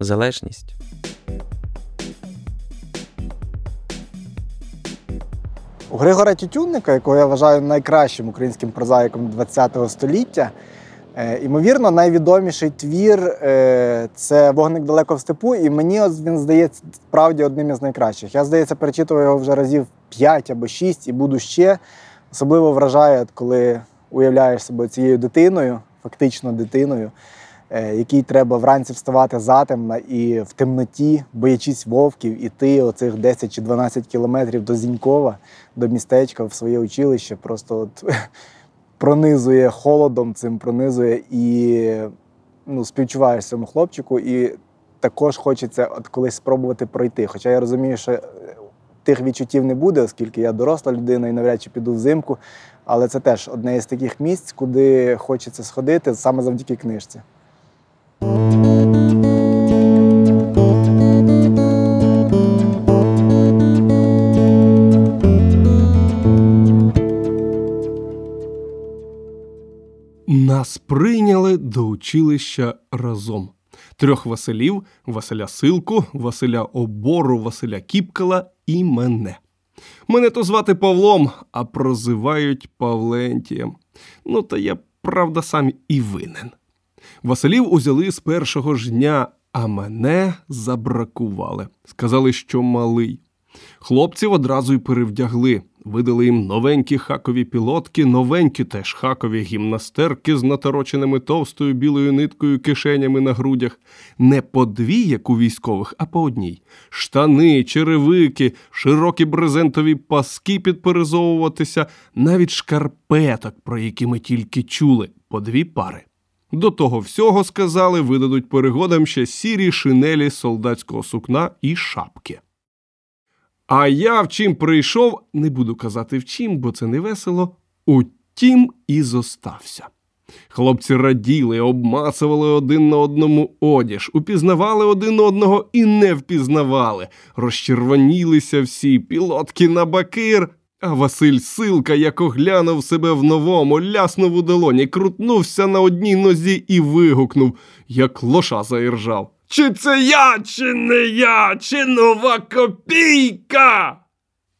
залежність. У Григора Тютюнника, якого я вважаю найкращим українським прозаїком ХХ століття, ймовірно, найвідоміший твір – це «Вогник далеко в степу», і мені він здається справді одним із найкращих. Я, здається, перечитував його вже разів 5 або 6 і буду ще. Особливо вражає, коли уявляєш себе цією дитиною, фактично дитиною, якій треба вранці вставати затемно і в темноті, боячись вовків, іти оцих 10 чи 12 кілометрів до Зінькова, до містечка, в своє училище, просто от пронизує холодом цим, пронизує і співчуваєш цьому хлопчику, і також хочеться от колись спробувати пройти. Хоча я розумію, що тих відчуттів не буде, оскільки я доросла людина і навряд чи піду взимку, але це теж одне із таких місць, куди хочеться сходити саме завдяки книжці. Нас прийняли до училища разом. 3 Василів – Василя Силку, Василя Обору, Василя Кіпкала і мене. Мене то звати Павлом, а прозивають Павлентієм. Та я, правда, сам і винен. Василів узяли з першого ж дня, а мене забракували. Сказали, що малий. Хлопців одразу й перевдягли. Видали їм новенькі хакові пілотки, новенькі теж хакові гімнастерки з натороченими товстою білою ниткою кишенями на грудях. Не по дві, як у військових, а по одній. Штани, черевики, широкі брезентові паски підперезовуватися, навіть шкарпеток, про які ми тільки чули, по 2 пари. До того всього, сказали, видадуть перегодам ще сірі шинелі солдатського сукна і шапки. А я в чим прийшов, не буду казати в чим, бо це не весело, у тім і зостався. Хлопці раділи, обмацували один на одному одіж, упізнавали один одного і не впізнавали. Розчервонілися всі, пілотки на бакир, а Василь Силка, як оглянув себе в новому, ляснув у долоні, крутнувся на одній нозі і вигукнув, як лоша заіржав. «Чи це я, чи не я, чи нова копійка?»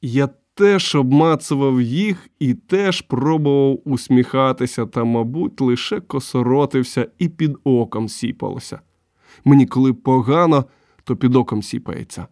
Я теж обмацував їх і теж пробував усміхатися, та, мабуть, лише косоротився і під оком сіпалося. Мені коли погано, то під оком сіпається.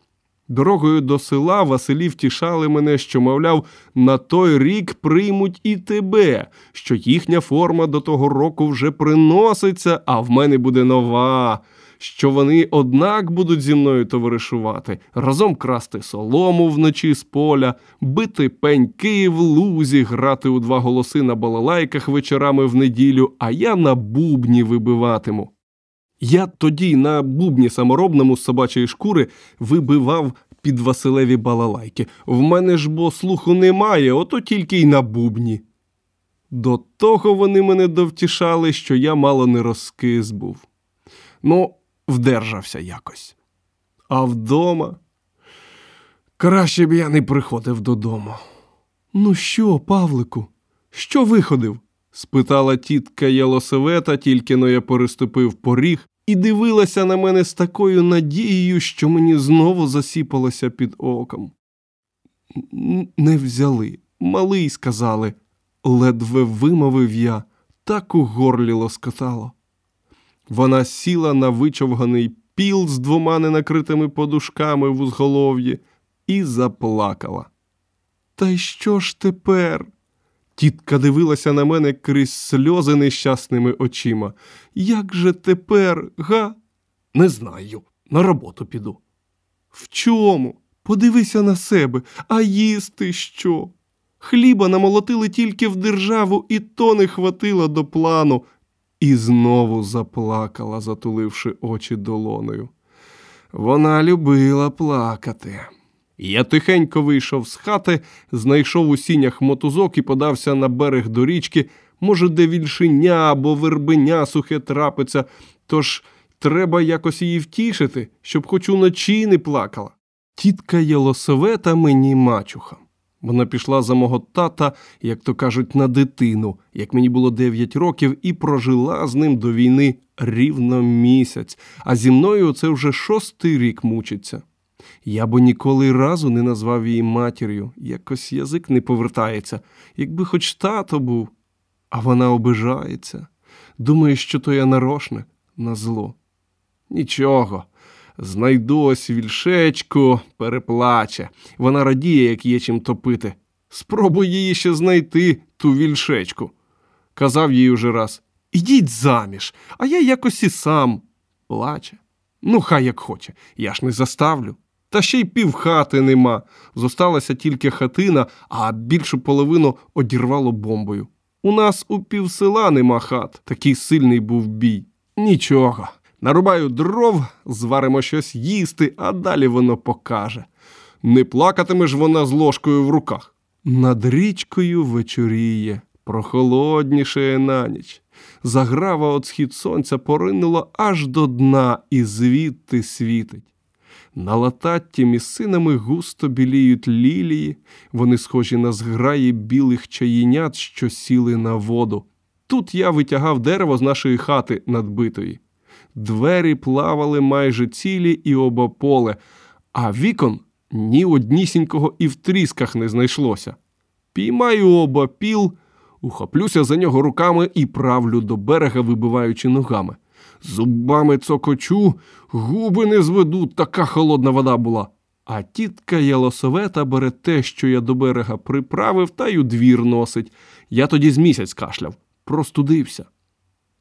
Дорогою до села Василі втішали мене, що, мовляв, на той рік приймуть і тебе, що їхня форма до того року вже приноситься, а в мене буде нова, що вони однак будуть зі мною товаришувати, разом красти солому вночі з поля, бити пеньки в лузі, грати у 2 голоси на балалайках вечорами в неділю, а я на бубні вибиватиму. Я тоді на бубні саморобному з собачої шкури вибивав під Василеві балалайки. В мене ж бо слуху немає, ото тільки й на бубні. До того вони мене довтішали, що я мало не розкис був. Вдержався якось. А вдома? Краще б я не приходив додому. Що, Павлику, що виходив? Спитала тітка Ялосовета, тільки-но я переступив поріг, і дивилася на мене з такою надією, що мені знову засіпалося під оком. Не взяли. Малий, сказали. Ледве вимовив я. Так у горлі лоскотало. Вона сіла на вичовганий піл з 2 ненакритими подушками в узголов'ї і заплакала. «Та й що ж тепер?» Тітка дивилася на мене крізь сльози нещасними очима. «Як же тепер, га?» «Не знаю. На роботу піду». «В чому? Подивися на себе. А їсти що? Хліба намолотили тільки в державу, і то не хватило до плану». І знову заплакала, затуливши очі долоною. Вона любила плакати. Я тихенько вийшов з хати, знайшов у сінях мотузок і подався на берег до річки, може, де вільшиня або вербеня сухе трапиться, тож треба якось її втішити, щоб хоч уночі не плакала. Тітка Ялосовета мені мачуха. Вона пішла за мого тата, як то кажуть, на дитину, як мені було 9 років, і прожила з ним до війни рівно місяць, а зі мною це вже 6-й рік мучиться. Я б ніколи разу не назвав її матір'ю, якось язик не повертається, якби хоч тато був. А вона обижається, думає, що то я нарошне, на зло. Нічого. Знайду ось вільшечку, переплаче. Вона радіє, як є чим топити. Спробуй її ще знайти, ту вільшечку. Казав їй уже раз: «Ідіть заміж, а я якось і сам». Плаче. Ну, хай як хоче, я ж не заставлю. Та ще й півхати нема. Зосталася тільки хатина, а більшу половину одірвало бомбою. У нас у півсела нема хат, такий сильний був бій. Нічого. Нарубаю дров, зваримо щось їсти, а далі воно покаже. Не плакатиме ж вона з ложкою в руках. Над річкою вечоріє, прохолодніше на ніч. Заграва от схід сонця поринула аж до дна і звідти світить. На лататті місцинами густо біліють лілії, вони схожі на зграї білих чаєнят, що сіли на воду. Тут я витягав дерево з нашої хати надбитої. Двері плавали майже цілі і обополе, а вікон ні однісінького і в трісках не знайшлося. Піймаю обопіл, ухоплюся за нього руками і правлю до берега, вибиваючи ногами. Зубами цокочу, губи не зведу, така холодна вода була. А тітка Ялосовета бере те, що я до берега приправив, та й у двір носить. Я тоді з місяць кашляв, простудився.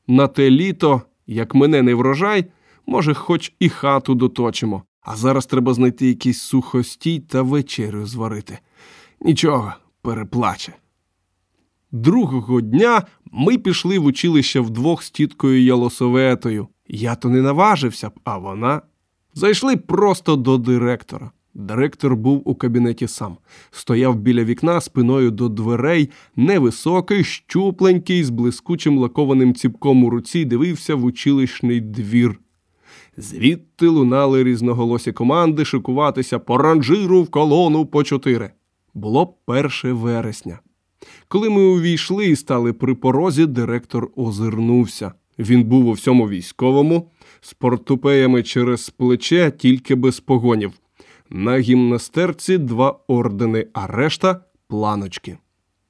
На те літо... Як мене не врожай, може, хоч і хату доточимо. А зараз треба знайти якийсь сухостій та вечерю зварити. Нічого, переплаче. Другого дня ми пішли в училище вдвох з тіткою Ялосоветою. Я то не наважився б, а вона. Зайшли просто до директора. Директор був у кабінеті сам. Стояв біля вікна спиною до дверей, невисокий, щупленький, з блискучим лакованим ціпком у руці, дивився в училищний двір. Звідти лунали різноголосі команди шикуватися по ранжиру в колону по 4. Було 1 вересня. Коли ми увійшли і стали при порозі, директор озирнувся. Він був у всьому військовому, з портупеями через плече, тільки без погонів. На гімнастерці 2 ордени, а решта – планочки.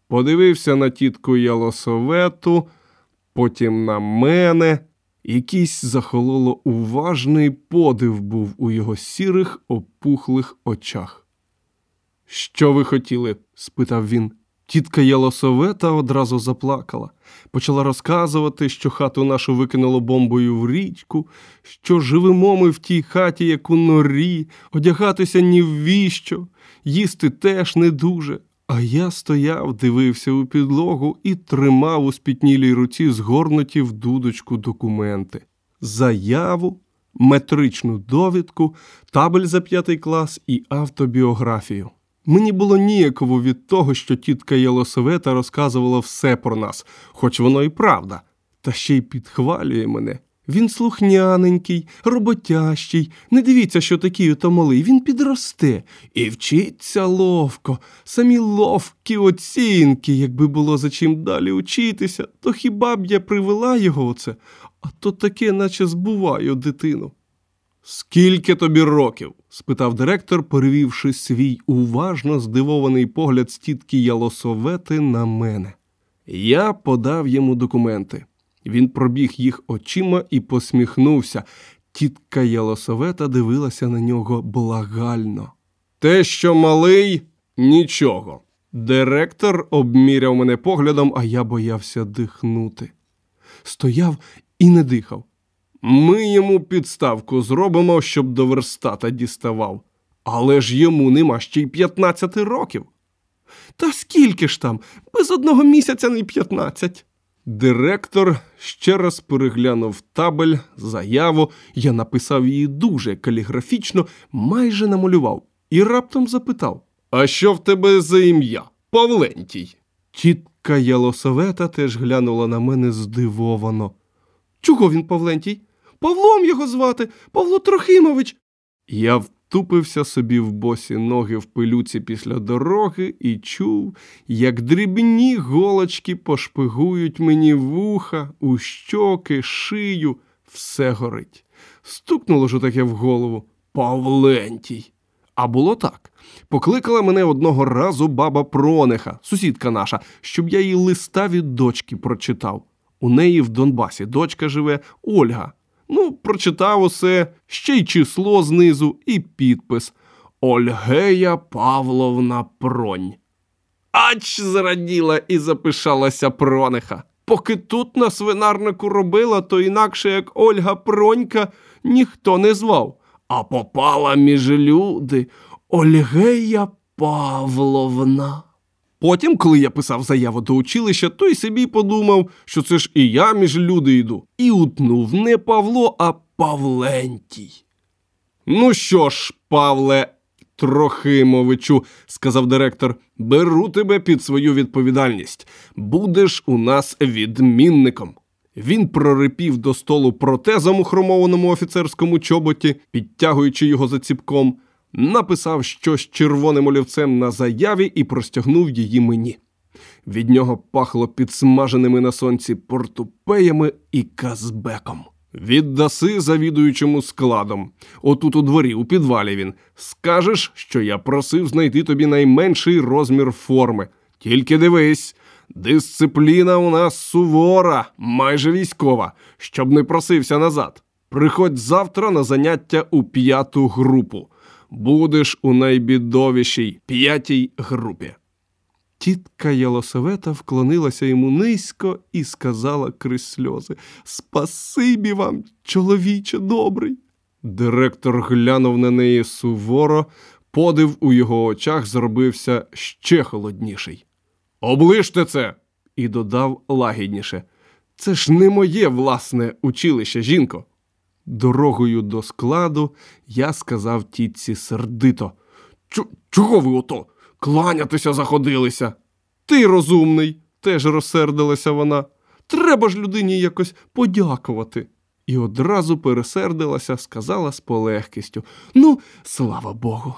Подивився на тітку Ялосовету, потім на мене. Якийсь захололо уважний подив був у його сірих, опухлих очах. «Що ви хотіли?» – спитав він. Тітка Ялосовета одразу заплакала. Почала розказувати, що хату нашу викинуло бомбою в річку, що живемо ми в тій хаті, як у норі, одягатися ні ввіщо, їсти теж не дуже. А я стояв, дивився у підлогу і тримав у спітнілій руці згорнуті в дудочку документи. Заяву, метричну довідку, табель за 5 клас і автобіографію. Мені було ніяково від того, що тітка Ялосовета розказувала все про нас, хоч воно і правда, та ще й підхвалює мене. Він слухняненький, роботящий, не дивіться, що такий ото малий, він підросте і вчиться ловко, самі ловкі оцінки, якби було за чим далі учитися, то хіба б я привела його оце, а то таке, наче збуваю дитину. «Скільки тобі років?» – спитав директор, перевівши свій уважно здивований погляд з тітки Ялосовети на мене. Я подав йому документи. Він пробіг їх очима і посміхнувся. Тітка Ялосовета дивилася на нього благально. «Те, що малий – нічого». Директор обміряв мене поглядом, а я боявся дихнути. Стояв і не дихав. Ми йому підставку зробимо, щоб до верстата діставав. Але ж йому нема ще й 15 років. Та скільки ж там? Без 1 місяця не 15. Директор ще раз переглянув табель, заяву. Я написав її дуже каліграфічно, майже намалював. І раптом запитав: «А що в тебе за ім'я, Павлентій?» Тітка Ялосовета теж глянула на мене здивовано. «Чого він Павлентій? Павлом його звати! Павло Трохимович!» Я втупився собі в босі ноги в пилюці після дороги і чув, як дрібні голочки пошпигують мені вуха, у щоки, шию. Все горить. Стукнуло ж отаке в голову: «Павлентій!» А було так. Покликала мене одного разу баба Пронеха, сусідка наша, щоб я їй листа від дочки прочитав. У неї в Донбасі дочка живе, Ольга. Ну, прочитав усе, ще й число знизу, і підпис: «Ольгея Павловна Пронь». Ач зраділа і запишалася Пронеха. Поки тут на свинарнику робила, то інакше як Ольга Пронька ніхто не звав. А попала між люди Ольгея Павловна. Потім, коли я писав заяву до училища, то й собі подумав, що це ж і я між люди йду. І утнув не Павло, а Павлентій. «Ну що ж, Павле Трохимовичу, – сказав директор, – беру тебе під свою відповідальність. Будеш у нас відмінником». Він прорипів до столу протезом у хромованому офіцерському чоботі, підтягуючи його за ціпком, написав щось червоним олівцем на заяві і простягнув її мені. Від нього пахло підсмаженими на сонці портупеями і казбеком. «Віддаси завідуючому складом. Отут у дворі, у підвалі він. Скажеш, що я просив знайти тобі найменший розмір форми. Тільки дивись, дисципліна у нас сувора, майже військова, щоб не просився назад. Приходь завтра на заняття у 5-ту групу. Будеш у найбідовішій 5-й групі». Тітка Ялосовета вклонилася йому низько і сказала крізь сльози: «Спасибі вам, чоловіче добрий». Директор глянув на неї суворо, подив у його очах зробився ще холодніший. «Оближте це!» і додав лагідніше: «Це ж не моє власне училище, жінко». Дорогою до складу я сказав тітці сердито: «Чого ви ото кланятися заходилися?» «Ти розумний!» – теж розсердилася вона. «Треба ж людині якось подякувати!» І одразу пересердилася, сказала з полегкістю: «Ну, слава Богу!»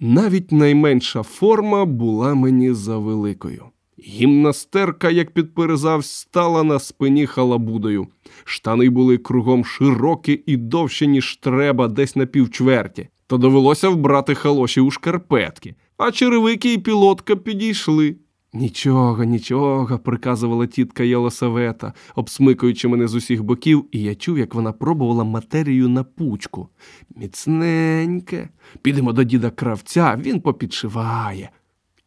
Навіть найменша форма була мені завеликою. Гімнастерка, як підперезав, стала на спині халабудою. Штани були кругом широкі і довші, ніж треба, десь на півчверті. То довелося вбрати халоші у шкарпетки. А черевики і пілотка підійшли. «Нічого, нічого», – приказувала тітка Ялосовета, обсмикуючи мене з усіх боків, і я чув, як вона пробувала матерію на пучку. «Міцненьке. Підемо до діда Кравця, він попідшиває».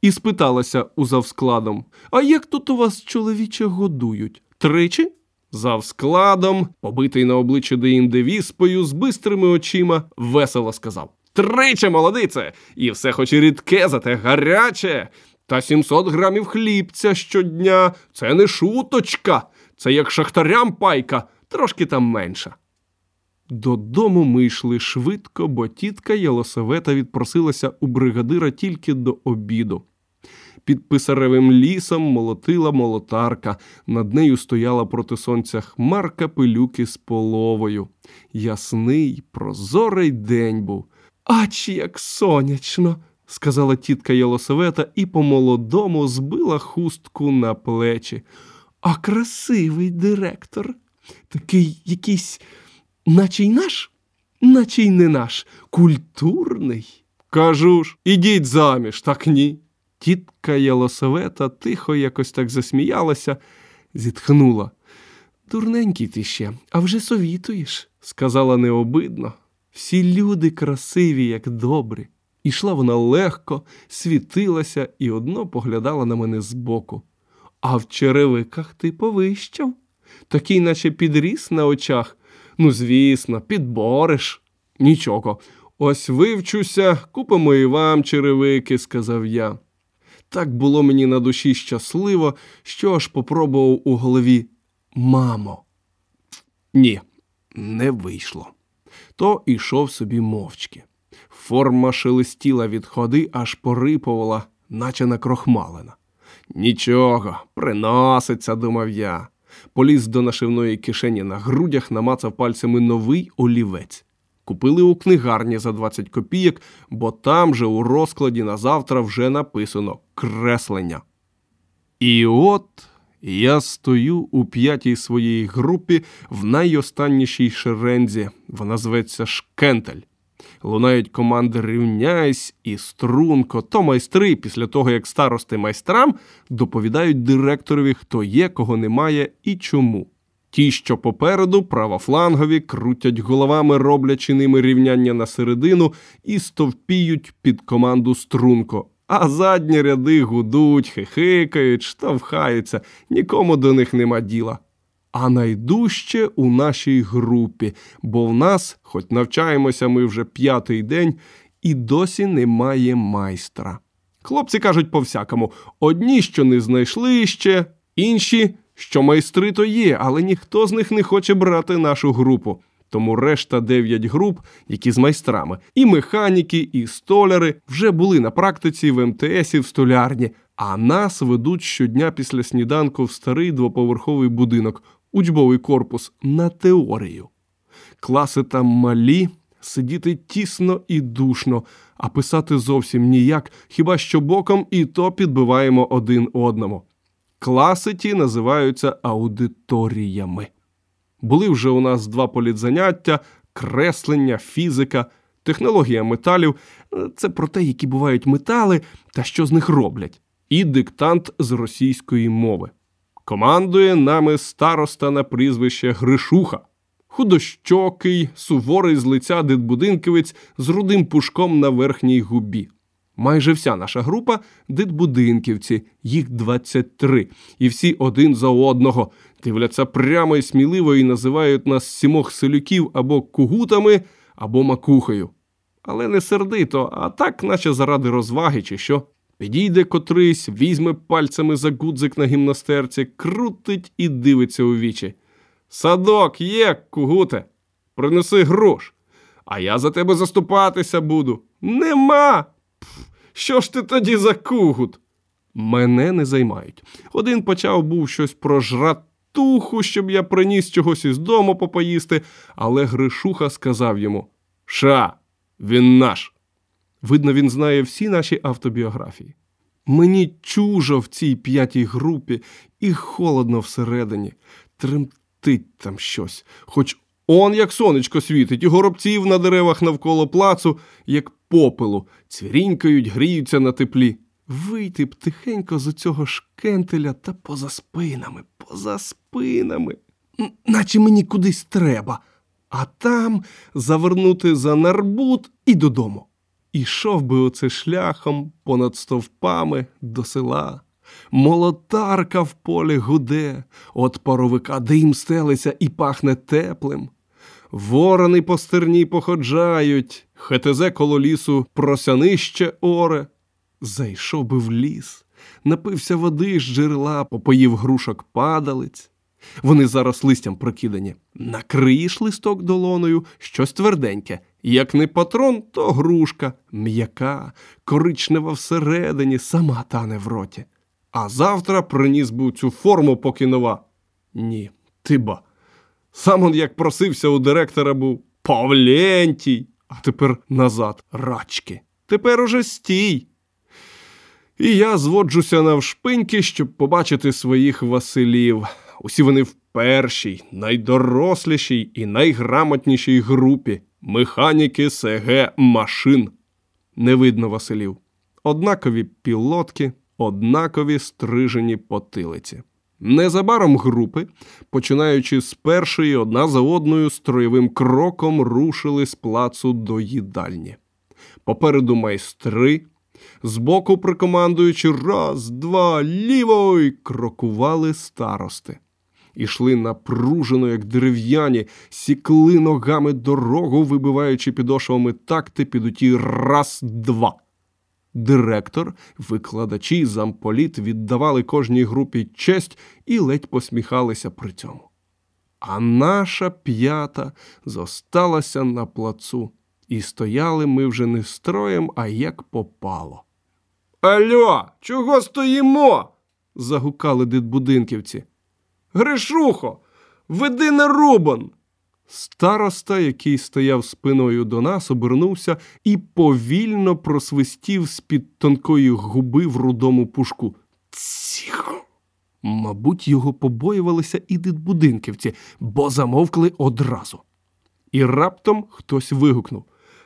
І спиталася у завскладом: «А як тут у вас, чоловіче, годують? Тричі?» Завскладом, побитий на обличчі деінде віспою, з бистрими очима, весело сказав: «Тричі, молодице! І все хоч і рідке, зате гаряче! Та 700 грамів хлібця щодня! Це не шуточка! Це як шахтарям пайка, трошки там менша!» Додому ми йшли швидко, бо тітка Ялосовета відпросилася у бригадира тільки до обіду. Під писаревим лісом молотила молотарка, над нею стояла проти сонця хмарка пилюки з половою. Ясний, прозорий день був. «Ач, як сонячно!» – сказала тітка Ялосовета і по-молодому збила хустку на плечі. «А красивий директор! Такий якийсь... наче й наш, наче й не наш, культурний». «Кажу ж, ідіть заміж, так ні». Тітка Ялосовета тихо якось так засміялася, зітхнула. «Дурненький ти ще, а вже совітуєш», – сказала необидно. «Всі люди красиві, як добрі». Ішла вона легко, світилася і одно поглядала на мене збоку. «А в черевиках ти повищав, такий наче підріс на очах. Ну, звісно, підбориш». «Нічого. Ось вивчуся, купимо і вам черевики», – сказав я. Так було мені на душі щасливо, що аж попробував у голові «Мамо». Ні, не вийшло. То ішов собі мовчки. Форма шелестіла від ходи, аж порипувала, наче накрохмалена. «Нічого, приноситься», – думав я. Поліз до нашивної кишені на грудях, намацав пальцями новий олівець. Купили у книгарні за 20 копійок, бо там же у розкладі на завтра вже написано «Креслення». І от я стою у п'ятій своїй групі в найостаннішій шерензі. Вона зветься «Шкентель». Лунають команди «Рівняйсь» і «Струнко». То майстри, після того, як старости майстрам, доповідають директорові, хто є, кого немає і чому. Ті, що попереду, правофлангові, крутять головами, роблячи ними рівняння на середину, і стовпіють під команду «Струнко». А задні ряди гудуть, хихикають, штовхаються, нікому до них нема діла. А найдужче у нашій групі, бо в нас, хоч навчаємося ми вже п'ятий день, і досі немає майстра. Хлопці кажуть по-всякому, одні, що не знайшли ще, інші, що майстри то є, але ніхто з них не хоче брати нашу групу. Тому решта 9 груп, які з майстрами, і механіки, і столяри, вже були на практиці в МТСі в столярні, а нас ведуть щодня після сніданку в старий двоповерховий будинок, учбовий корпус, на теорію. Класи там малі, сидіти тісно і душно, а писати зовсім ніяк, хіба що боком, і то підбиваємо один одному. Класи ті називаються аудиторіями. Були вже у нас 2 політзаняття – креслення, фізика, технологія металів – це про те, які бувають метали та що з них роблять, і диктант з російської мови. Командує нами староста на прізвище Гришуха. Худощокий, суворий з лиця дитбудинківець з рудим пушком на верхній губі. Майже вся наша група – дитбудинківці, їх 23, і всі один за одного. Дивляться прямо і сміливо і називають нас сімох селюків або кугутами, або макухою. Але не сердито, а так, наче заради розваги чи що. Підійде котрийсь, візьме пальцями за гудзик на гімнастерці, крутить і дивиться у вічі. «Садок є, кугуте! Принеси грош! А я за тебе заступатися буду!» «Нема!» «Що ж ти тоді за кугут?» Мене не займають. Один почав був щось про жратуху, щоб я приніс чогось із дому попоїсти, але Гришуха сказав йому: «Ша, він наш!» Видно, він знає всі наші автобіографії. Мені чужо в цій 5-й групі і холодно всередині. Тремтить там щось. Хоч он як сонечко світить, і горобців на деревах навколо плацу, як попелу, цвірінькають, гріються на теплі. Вийти б тихенько з оцього шкентеля та поза спинами. Наче мені кудись треба. А там завернути за нарбут і додому. Ішов би оце шляхом понад стовпами до села. Молотарка в полі гуде, от паровика дим стелиться і пахне теплим. Ворони по стерні походжають, ХТЗ коло лісу просянище оре. Зайшов би в ліс, напився води з джерела, попоїв грушок падалиць. Вони зараз листям прокидані. Накриєш листок долоною, щось тверденьке. Як не патрон, то грушка, м'яка, коричнева всередині, сама тане в роті. А завтра приніс би цю форму, поки нова. Ні, ти ба. Сам он, як просився у директора, був Павлентій, а тепер назад, рачки. Тепер уже стій. І я зводжуся навшпиньки, щоб побачити своїх Василів. Усі вони в 1-й, найдорослішій і найграмотнішій групі – механіки СГ машин. Не видно Василів. Однакові пілотки, однакові стрижені потилиці. Незабаром групи, починаючи з 1-ї, одна за одною строєвим кроком рушили з плацу до їдальні. Попереду майстри, збоку прикомандуючи «раз, два, ліво» й крокували старости. Ішли напружено, як дерев'яні, сікли ногами дорогу, вибиваючи підошвами такти під оті «раз, два». Директор, викладачі, замполіт віддавали кожній групі честь і ледь посміхалися при цьому. А наша п'ята зосталася на плацу. І стояли ми вже не строєм, а як попало. «Альо, чого стоїмо?» – загукали дитбудинківці. «Гришухо, веди на рубан!» Староста, який стояв спиною до нас, обернувся і повільно просвистів з-під тонкої губи в рудому пушку. «Тихо!» Мабуть, його побоювалися і дитбудинківці, бо замовкли одразу. І раптом хтось вигукнув: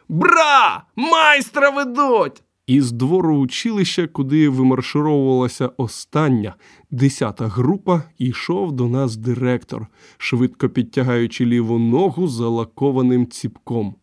«Бра! Майстра ведуть!» І з двору училища, куди вимаршировувалася остання, 10-та група, йшов до нас директор, швидко підтягаючи ліву ногу залакованим ціпком.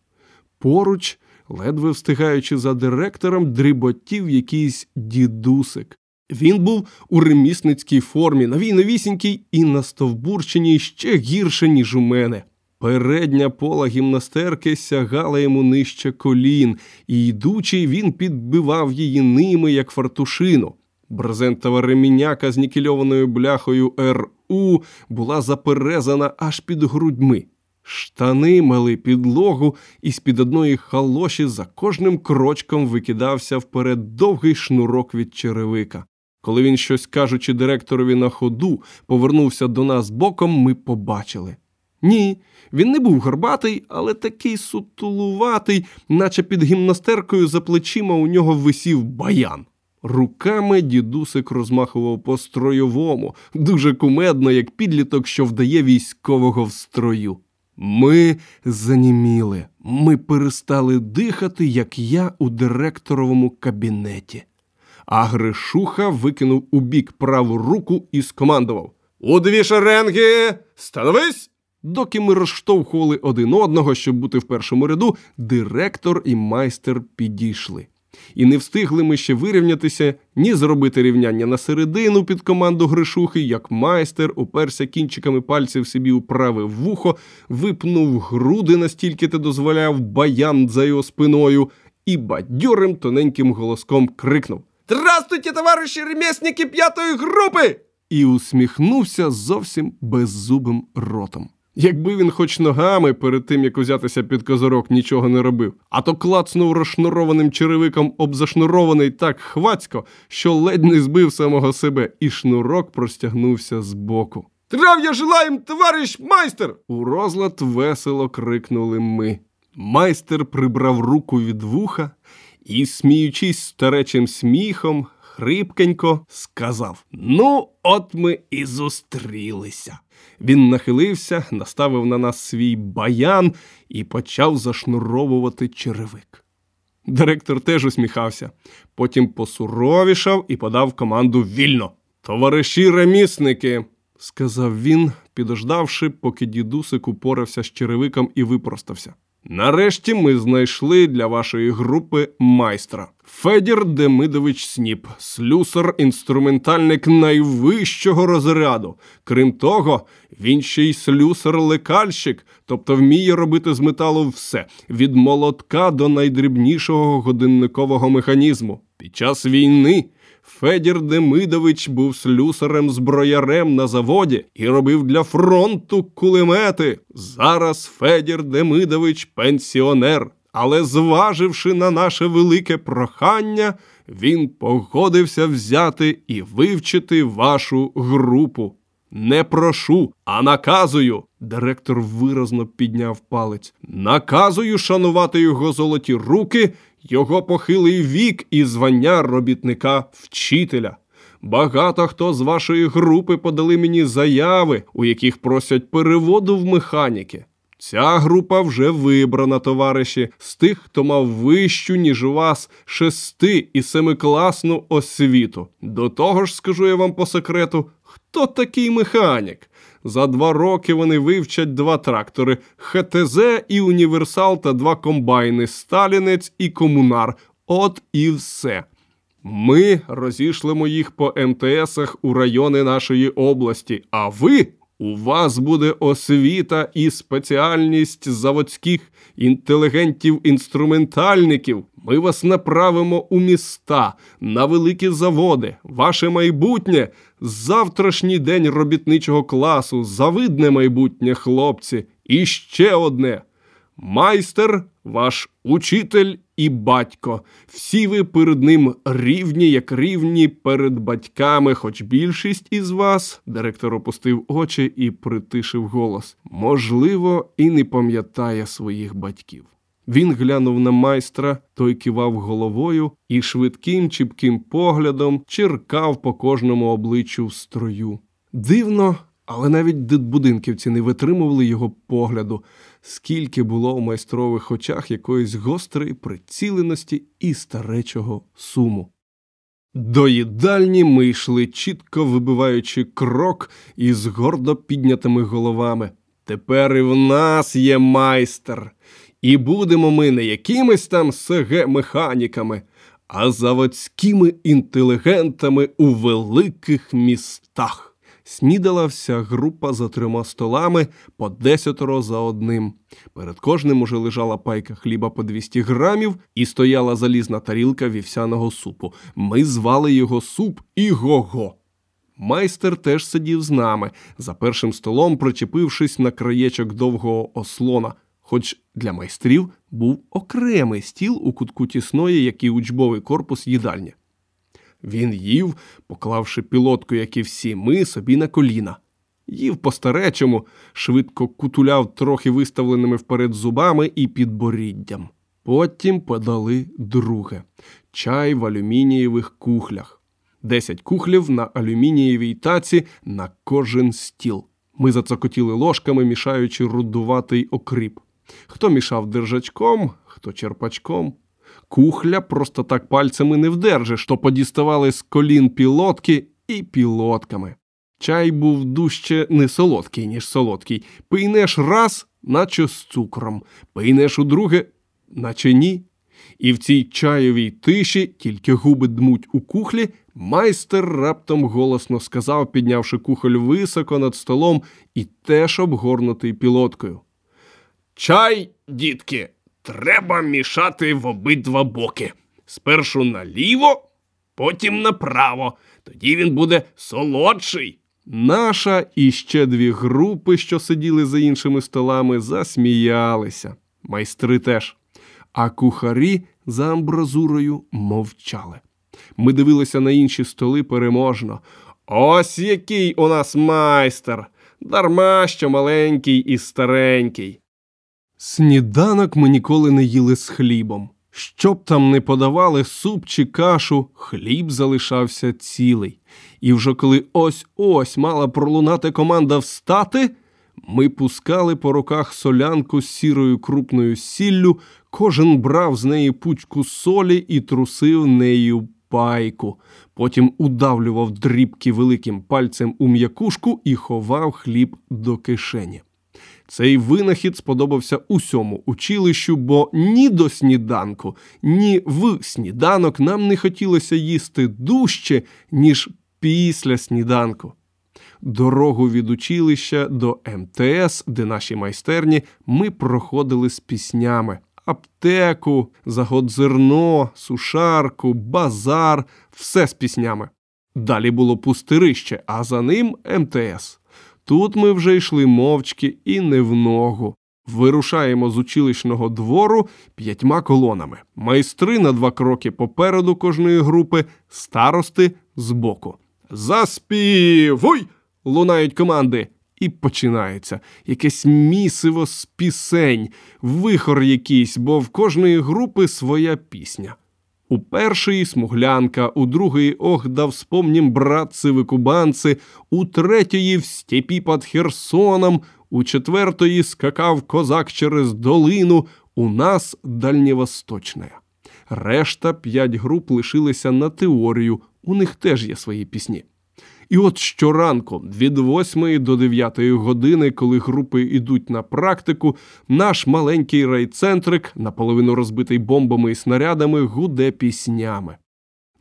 Поруч, ледве встигаючи за директором, дріботів якийсь дідусик. Він був у ремісницькій формі, новій-новісінькій і на стовбурчині ще гірше, ніж у мене. Передня пола гімнастерки сягала йому нижче колін, і, йдучи, він підбивав її ними, як фартушину. Брезентова реміняка з нікельованою бляхою РУ була заперезана аж під грудьми. Штани мали підлогу, і з-під одної халоші за кожним крочком викидався вперед довгий шнурок від черевика. Коли він, щось кажучи директорові на ходу, повернувся до нас боком, ми побачили. Ні, він не був горбатий, але такий сутулуватий, наче під гімнастеркою за плечима у нього висів баян. Руками дідусик розмахував по-стройовому, дуже кумедно, як підліток, що вдає військового в строю. Ми заніміли, ми перестали дихати, як я у директоровому кабінеті. А Гришуха викинув у бік праву руку і скомандував: «У дві шеренги, становись!» Доки ми розштовхували один одного, щоб бути в першому ряду, директор і майстер підійшли. І не встигли ми ще вирівнятися, ні зробити рівняння на середину під команду Гришухи, як майстер уперся кінчиками пальців собі у праве вухо, випнув груди, настільки те дозволяв баян за його спиною, і бадьорим тоненьким голоском крикнув: «Здрастуйте, товариші ремесники 5-ї групи!» І усміхнувся зовсім беззубим ротом. Якби він хоч ногами перед тим, як узятися під козирок, нічого не робив, а то клацнув розшнурованим черевиком об зашнурований так хвацько, що ледь не збив самого себе, і шнурок простягнувся збоку. «Здрав'я желаєм, товариш майстер!» У розлад весело крикнули ми. Майстер прибрав руку від вуха і, сміючись старечим сміхом, хрипкенько сказав: «Ну, от ми і зустрілися». Він нахилився, наставив на нас свій баян і почав зашнуровувати черевик. Директор теж усміхався. Потім посуровішав і подав команду вільно. «Товариші ремісники», – сказав він, підождавши, поки дідусик упорався з черевиком і випростався. «Нарешті ми знайшли для вашої групи майстра. Федір Демидович Сніп, слюсар-інструментальник найвищого розряду. Крім того, він ще й слюсар-лекальщик, тобто вміє робити з металу все, від молотка до найдрібнішого годинникового механізму. Під час війни Федір Демидович був слюсарем-зброярем на заводі і робив для фронту кулемети. Зараз Федір Демидович пенсіонер, але, зваживши на наше велике прохання, він погодився взяти і вивчити вашу групу. Не прошу, а наказую!» Директор виразно підняв палець. «Наказую шанувати його золоті руки, його похилий вік і звання робітника-вчителя. Багато хто з вашої групи подали мені заяви, у яких просять переводу в механіки. Ця група вже вибрана, товариші, з тих, хто мав вищу, ніж у вас, 6- і 7-класну освіту. До того ж, скажу я вам по секрету, хто такий механік? За 2 роки вони вивчать 2 трактори – ХТЗ і Універсал та 2 комбайни – Сталінець і Комунар. От і все. Ми розішлемо їх по МТСах у райони нашої області, а ви – У вас буде освіта і спеціальність заводських інтелігентів-інструментальників. Ми вас направимо у міста, на великі заводи. Ваше майбутнє – завтрашній день робітничого класу, завидне майбутнє, хлопці. І ще одне. Майстер – ваш учитель і батько. Всі ви перед ним рівні, як рівні перед батьками, хоч більшість із вас, директор опустив очі і притишив голос, можливо, і не пам'ятає своїх батьків. Він глянув на майстра, той кивав головою і швидким чіпким поглядом черкав по кожному обличчю в строю. Дивно, але навіть дитбудинківці не витримували його погляду, скільки було в майстрових очах якоїсь гострої приціленості і старечого суму. До їдальні ми йшли, чітко вибиваючи крок із гордо піднятими головами. Тепер і в нас є майстер. І будемо ми не якимись там СГ-механіками, а заводськими інтелігентами у великих містах. Снідала вся група за 3 столами, по 10 за одним. Перед кожним уже лежала пайка хліба по 200 грамів і стояла залізна тарілка вівсяного супу. Ми звали його суп «Іго-го». Майстер теж сидів з нами, за першим столом причепившись на краєчок довгого ослона. Хоч для майстрів був окремий стіл у кутку тісної, як і учбовий корпус їдальні. Він їв, поклавши пілотку, як і всі ми, собі на коліна. Їв по-старечому, швидко кутуляв трохи виставленими вперед зубами і підборіддям. Потім подали друге. Чай в алюмінієвих кухлях. 10 кухлів на алюмінієвій таці на кожен стіл. Ми зацокотіли ложками, мішаючи рудуватий окріп. Хто мішав держачком, хто черпачком. Кухля просто так пальцями не вдержиш, то подіставали з колін пілотки і пілотками. Чай був дужче не солодкий, ніж солодкий. Пийнеш раз, наче з цукром, пийнеш удруге, наче ні. І в цій чайовій тиші, тільки губи дмуть у кухлі, майстер раптом голосно сказав, піднявши кухоль високо над столом і теж обгорнутий пілоткою. «Чай, дітки! Треба мішати в обидва боки. Спершу наліво, потім направо. Тоді він буде солодший». Наша і ще 2 групи, що сиділи за іншими столами, засміялися. Майстри теж. А кухарі за амбразурою мовчали. Ми дивилися на інші столи переможно. «Ось який у нас майстер! Дарма що маленький і старенький». Сніданок ми ніколи не їли з хлібом. Щоб там не подавали суп чи кашу, хліб залишався цілий. І вже коли ось-ось мала пролунати команда «встати», ми пускали по руках солянку з сірою крупною сіллю, кожен брав з неї пучку солі і трусив нею пайку. Потім удавлював дрібки великим пальцем у м'якушку і ховав хліб до кишені. Цей винахід сподобався усьому училищу, бо ні до сніданку, ні в сніданок нам не хотілося їсти дужче, ніж після сніданку. Дорогу від училища до МТС, де наші майстерні, ми проходили з піснями. Аптеку, загодзерно, сушарку, базар – все з піснями. Далі було пустирище, а за ним МТС. Тут ми вже йшли мовчки і не в ногу. Вирушаємо з училищного двору 5 колонами. Майстри на 2 кроки попереду кожної групи, старости збоку. «Заспівуй!» – лунають команди. І починається якесь місиво з пісень, вихор якийсь, бо в кожної групи своя пісня. У першої – «Смуглянка», у другої – «Ох, да вспомнім, братцеви-кубанці», у третьої – «В степі під Херсоном», у четвертої – «Скакав козак через долину», у нас – «Дальньовосточна». Решта 5 груп лишилися на теорію, у них теж є свої пісні. І от щоранку, від 8 до 9 години, коли групи йдуть на практику, наш маленький райцентрик, наполовину розбитий бомбами і снарядами, гуде піснями.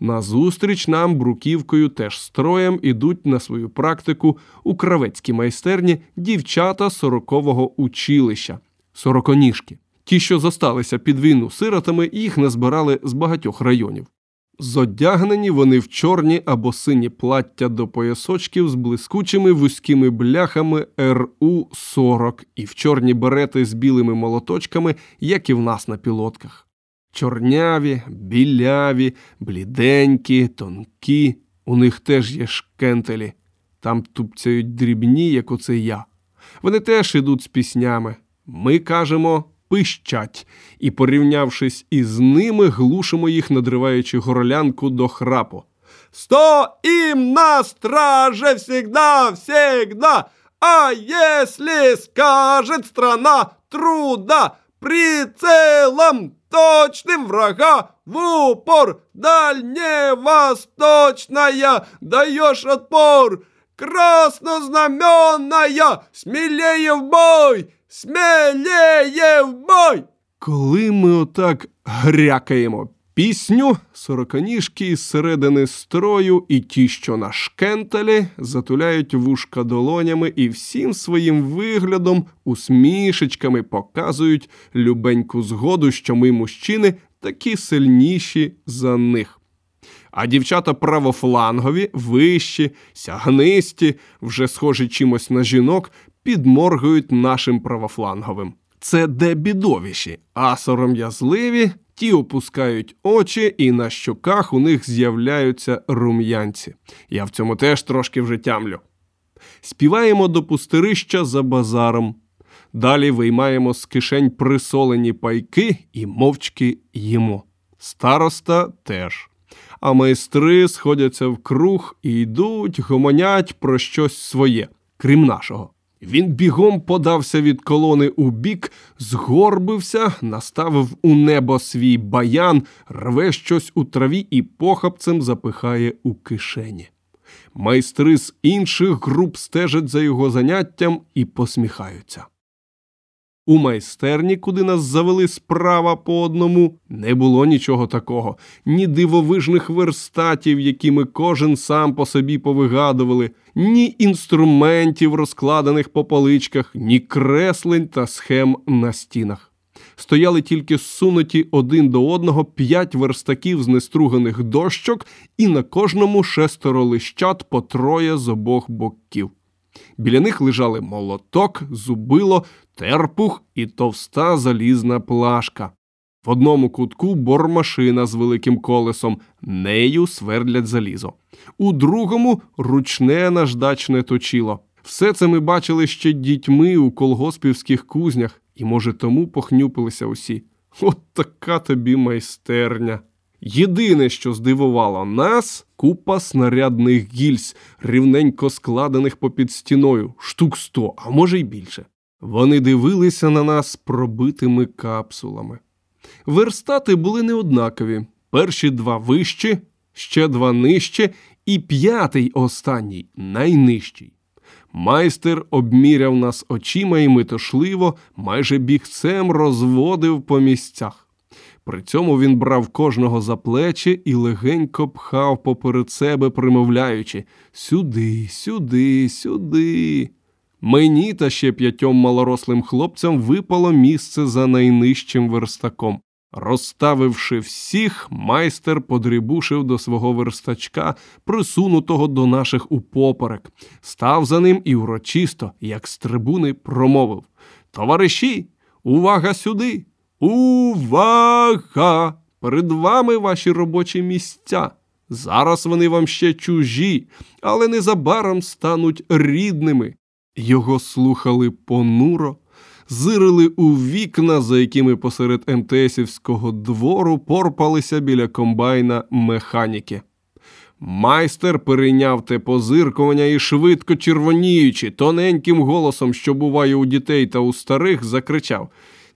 Назустріч нам бруківкою теж строєм ідуть на свою практику у Кравецькій майстерні дівчата 40-го училища – сороконіжки. Ті, що зосталися під війну сиротами, їх назбирали з багатьох районів. Зодягнені вони в чорні або сині плаття до поясочків з блискучими вузькими бляхами РУ-40 і в чорні берети з білими молоточками, як і в нас на пілотках. Чорняві, біляві, бліденькі, тонкі, у них теж є шкентелі. Там тупцяють дрібні, як оце я. Вони теж ідуть з піснями. Ми кажемо «пищать» і, порівнявшись із ними, глушимо їх, надриваючи горлянку до храпу. «Стоїм на страже всегда, всегда, а єслі скажет страна труда, прицелом точным врага в упор, дальневосточная, даешь отпор, краснознаменная, смелее в бой, смелее в бой!» Коли ми отак грякаємо пісню, сороконіжки із середини строю і ті, що на шкентелі, затуляють вушка долонями і всім своїм виглядом, усмішечками показують любеньку згоду, що ми, мужчини, такі сильніші за них. А дівчата правофлангові, вищі, сягнисті, вже схожі чимось на жінок, підморгують нашим правофланговим. Це де бідовіші, а сором'язливі – ті опускають очі, і на щоках у них з'являються рум'янці. Я в цьому теж трошки вже тямлю. Співаємо до пустирища за базаром. Далі виймаємо з кишень присолені пайки і мовчки їмо. Староста теж. А майстри сходяться в круг і йдуть, гомонять про щось своє, крім нашого. Він бігом подався від колони у бік, згорбився, наставив у небо свій баян, рве щось у траві і похапцем запихає у кишені. Майстри з інших груп стежать за його заняттям і посміхаються. У майстерні, куди нас завели справа по одному, не було нічого такого. Ні дивовижних верстатів, якими кожен сам по собі повигадували, ні інструментів, розкладених по поличках, ні креслень та схем на стінах. Стояли тільки сунуті один до одного 5 верстаків з неструганих дощок і на кожному 6 лищат по 3 з обох боків. Біля них лежали молоток, зубило, терпух і товста залізна плашка. В одному кутку бормашина з великим колесом, нею свердлять залізо. У другому – ручне наждачне точило. Все це ми бачили ще дітьми у колгоспівських кузнях, і, може, тому похнюпилися усі. От така тобі майстерня! Єдине, що здивувало нас – купа снарядних гільз, рівненько складених попід стіною, штук 100, а може й більше. Вони дивилися на нас пробитими капсулами. Верстати були неоднакові. Перші 2 вищі, ще 2 нижчі і 5-й останній, найнижчий. Майстер обміряв нас очима і метушливо, майже бігцем розводив по місцях. При цьому він брав кожного за плечі і легенько пхав поперед себе, примовляючи «сюди, сюди, сюди». Мені та ще 5 малорослим хлопцям випало місце за найнижчим верстаком. Розставивши всіх, майстер подрібушив до свого верстачка, присунутого до наших упоперек. Став за ним і урочисто, як з трибуни, промовив «Товариші, увага сюди! Увага! Перед вами ваші робочі місця. Зараз вони вам ще чужі, але незабаром стануть рідними». Його слухали понуро, зирили у вікна, за якими посеред МТСівського двору порпалися біля комбайна механіки. Майстер перейняв те позиркування і швидко червоніючи, тоненьким голосом, що буває у дітей та у старих, закричав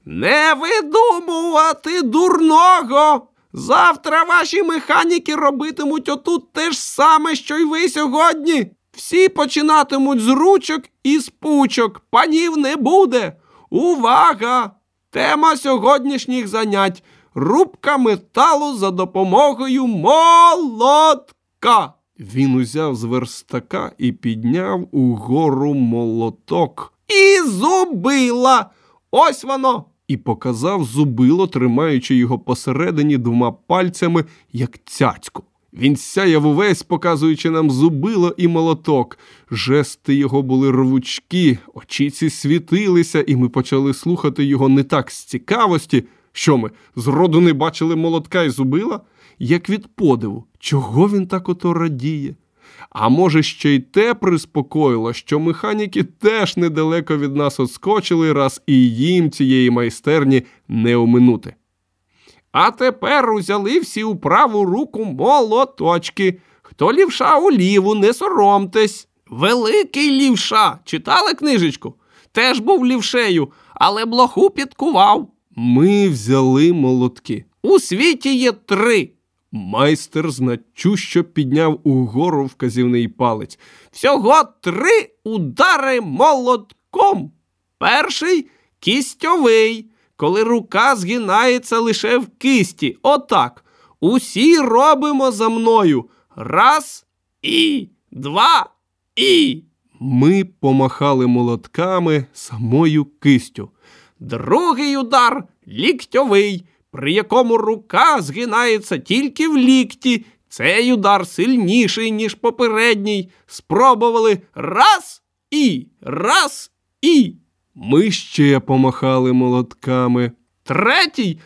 «Не видумувати дурного! Завтра ваші механіки робитимуть отут те ж саме, що й ви сьогодні! Всі починатимуть з ручок і з пучок, панів не буде! Увага! Тема сьогоднішніх занять – рубка металу за допомогою молотка. Він узяв з верстака і підняв угору молоток. І зубила! Ось воно! І показав зубило, тримаючи його посередині двома пальцями, як цяцьку. Він сяяв увесь, показуючи нам зубило і молоток. Жести його були рвучкі, очіці світилися, і ми почали слухати його не так з цікавості, що ми зроду не бачили молотка і зубила, як від подиву, чого він так ото радіє. А може, ще й те приспокоїло, що механіки теж недалеко від нас отскочили, раз і їм цієї майстерні не оминути. А тепер узяли всі у праву руку молоточки. Хто лівша, у ліву, не соромтесь. Великий лівша, читали книжечку? Теж був лівшею, але блоху підкував. Ми взяли молотки. У світі є 3. Майстер значущо підняв угору вказівний палець. Всього 3 удари молотком. Перший – кістьовий, коли рука згинається лише в кисті. Отак. Усі робимо за мною. 1, і 2, і. Ми помахали молотками самою кистю. Другий удар – ліктьовий, при якому рука згинається тільки в лікті. Цей удар сильніший, ніж попередній. Спробували 1, і, 1, і. Ми ще помахали молотками. 3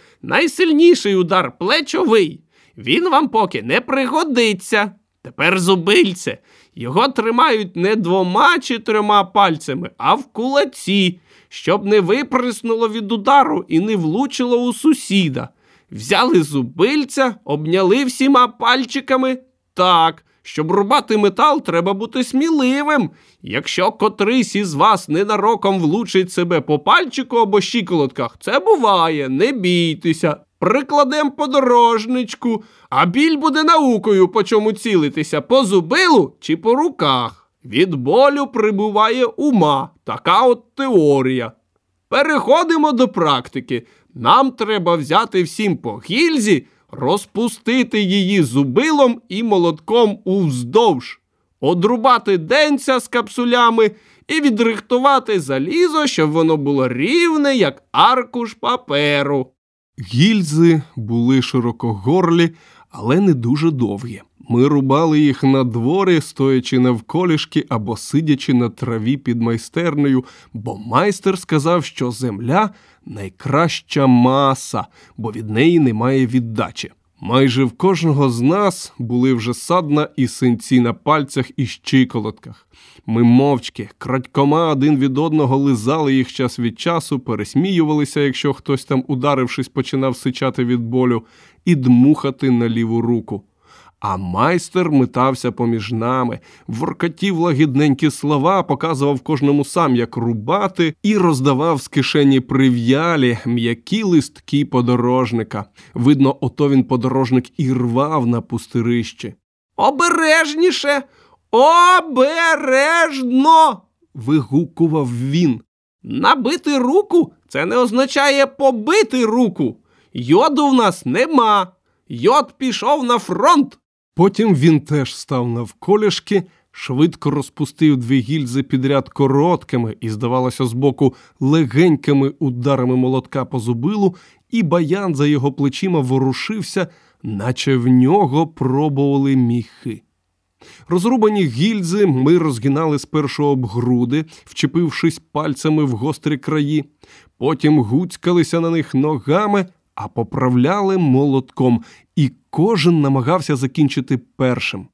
– найсильніший удар – плечовий. Він вам поки не пригодиться. Тепер зубильце. Його тримають не 2 чи 3 пальцями, а в кулаці, щоб не виприснуло від удару і не влучило у сусіда. Взяли зубильця, обняли всіма пальчиками. Так, щоб рубати метал, треба бути сміливим. Якщо котрийсь із вас ненароком влучить себе по пальчику або щиколотках, це буває, не бійтеся. Прикладем подорожничку, а біль буде наукою, по чому цілитися, по зубилу чи по руках. Від болю прибуває ума, така от теорія. Переходимо до практики. Нам треба взяти всім по гільзі, розпустити її зубилом і молотком уздовж, одрубати денця з капсулями і відрихтувати залізо, щоб воно було рівне, як аркуш паперу. Гільзи були широкогорлі, але не дуже довгі. Ми рубали їх на дворі, стоячи навколішки або сидячи на траві під майстернею, бо майстер сказав, що земля – найкраща маса, бо від неї немає віддачі. Майже в кожного з нас були вже садна і синці на пальцях і щиколотках. Ми мовчки, крадькома один від одного лизали їх час від часу, пересміювалися, якщо хтось там, ударившись, починав сичати від болю, і дмухати на ліву руку. А майстер метався поміж нами, воркотів лагідненькі слова, показував кожному сам, як рубати, і роздавав з кишені прив'ялі, м'які листки подорожника. Видно, ото він подорожник і рвав на пустирищі. «Обережніше! Обережно!» – вигукував він. «Набити руку – це не означає побити руку. Йоду в нас нема. Йод пішов на фронт!» Потім він теж став навколішки, швидко розпустив 2 гільзи підряд короткими і, здавалося, збоку легенькими ударами молотка по зубилу, і баян за його плечима ворушився, наче в нього пробували міхи. Розрубані гільзи ми розгинали спершу об груди, вчепившись пальцями в гострі краї, потім гуцькалися на них ногами, а поправляли молотком, і кожен намагався закінчити першим.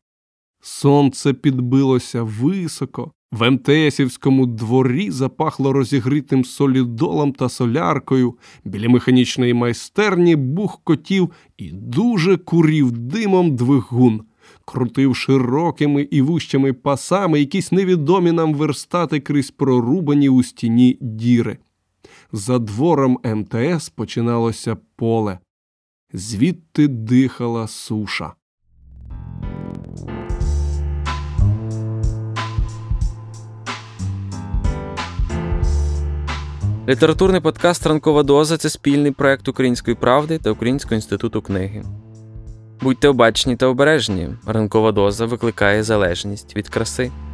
Сонце підбилося високо. В МТСівському дворі запахло розігрітим солідолом та соляркою. Біля механічної майстерні бухкотів і дуже курів димом двигун. Крутив широкими і вущими пасами якісь невідомі нам верстати крізь прорубані у стіні діри. За двором МТС починалося поле. Звідти дихала суша. Літературний подкаст «Ранкова доза» – це спільний проєкт Української правди та Українського інституту книги. Будьте обачні та обережні. Ранкова доза викликає залежність від краси.